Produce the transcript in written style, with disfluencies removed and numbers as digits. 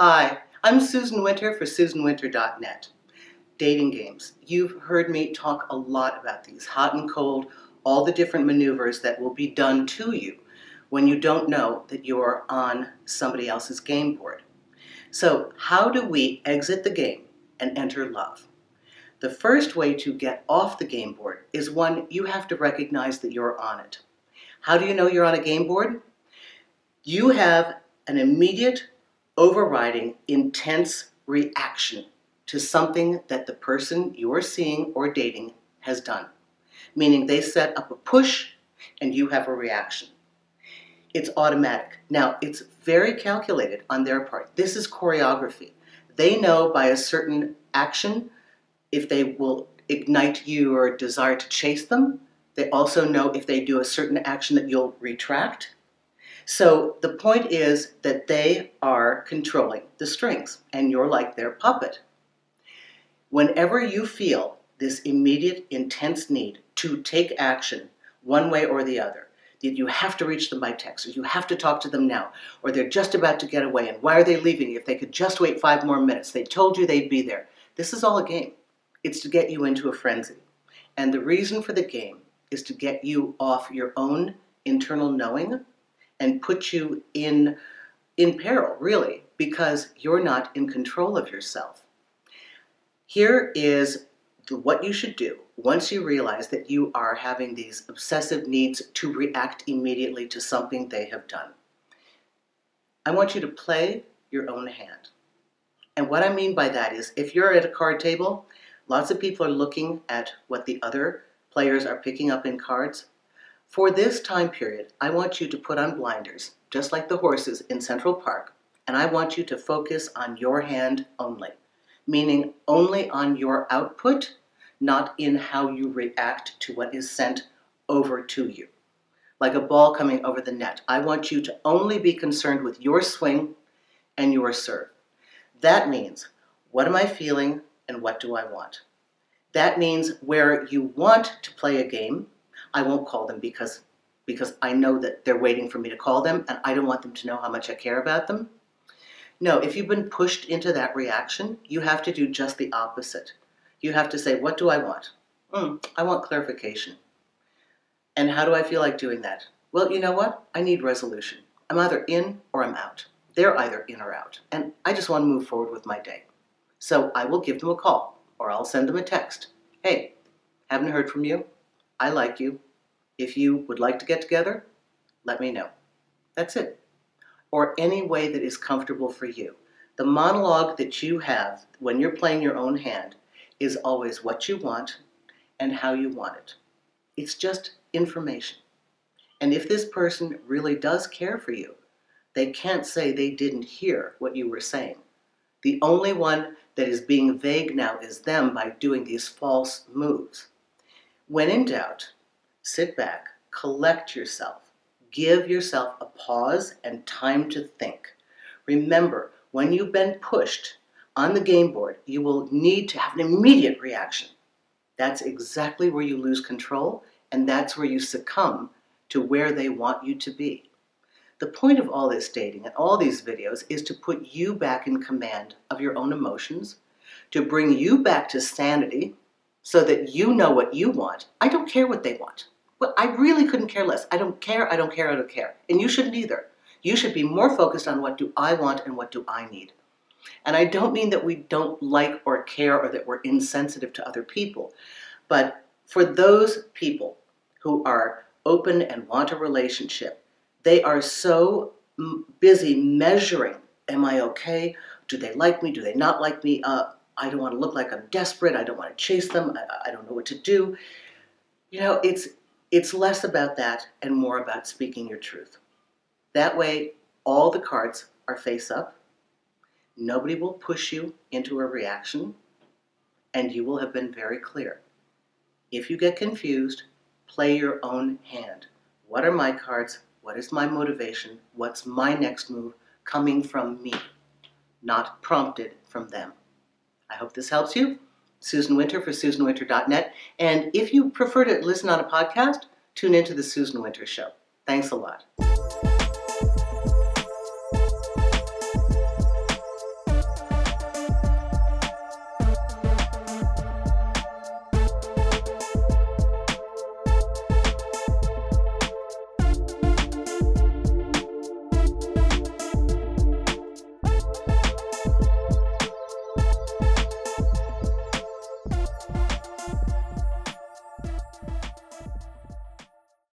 Hi, I'm Susan Winter for SusanWinter.net. Dating games. You've heard me talk a lot about these, hot and cold, all the different maneuvers that will be done to you when you don't know that you're on somebody else's game board. So how do we exit the game and enter love? The first way to get off the game board is one, you have to recognize that you're on it. How do you know you're on a game board? You have an immediate, overriding, intense reaction to something that the person you're seeing or dating has done. Meaning they set up a push and you have a reaction. It's automatic. Now, it's very calculated on their part. This is choreography. They know by a certain action if they will ignite you or desire to chase them. They also know if they do a certain action that you'll retract. So the point is that they are controlling the strings and you're like their puppet. Whenever you feel this immediate, intense need to take action one way or the other, that you have to reach them by text, or you have to talk to them now, or they're just about to get away, and why are they leaving? If they could just wait 5 more minutes, they told you they'd be there. This is all a game. It's to get you into a frenzy. And the reason for the game is to get you off your own internal knowing and put you in peril, really, because you're not in control of yourself. Here is what you should do once you realize that you are having these obsessive needs to react immediately to something they have done. I want you to play your own hand. And what I mean by that is, if you're at a card table, lots of people are looking at what the other players are picking up in cards. For this time period, I want you to put on blinders, just like the horses in Central Park, and I want you to focus on your hand only, meaning only on your output, not in how you react to what is sent over to you. Like a ball coming over the net, I want you to only be concerned with your swing and your serve. That means, what am I feeling and what do I want? That means where you want to play a game, I won't call them because I know that they're waiting for me to call them and I don't want them to know how much I care about them. No, if you've been pushed into that reaction, you have to do just the opposite. You have to say, what do I want? I want clarification. And how do I feel like doing that? Well, you know what? I need resolution. I'm either in or I'm out. They're either in or out. And I just want to move forward with my day. So I will give them a call or I'll send them a text. Hey, haven't heard from you. I like you. If you would like to get together, let me know. That's it. Or any way that is comfortable for you. The monologue that you have when you're playing your own hand is always what you want and how you want it. It's just information. And if this person really does care for you, they can't say they didn't hear what you were saying. The only one that is being vague now is them by doing these false moves. When in doubt, sit back, collect yourself, give yourself a pause and time to think. Remember, when you've been pushed on the game board, you will need to have an immediate reaction. That's exactly where you lose control, and that's where you succumb to where they want you to be. The point of all this dating and all these videos is to put you back in command of your own emotions, to bring you back to sanity so that you know what you want. I don't care what they want. Well, I really couldn't care less. I don't care. And you shouldn't either. You should be more focused on what do I want and what do I need. And I don't mean that we don't like or care or that we're insensitive to other people. But for those people who are open and want a relationship, they are so busy measuring, am I okay? Do they like me? Do they not like me? I don't want to look like I'm desperate. I don't want to chase them. I don't know what to do. You know, it's less about that and more about speaking your truth. That way, all the cards are face up. Nobody will push you into a reaction, and you will have been very clear. If you get confused, play your own hand. What are my cards? What is my motivation? What's my next move coming from me, not prompted from them? I hope this helps you. Susan Winter for SusanWinter.net. And if you prefer to listen on a podcast, tune into The Susan Winter Show. Thanks a lot.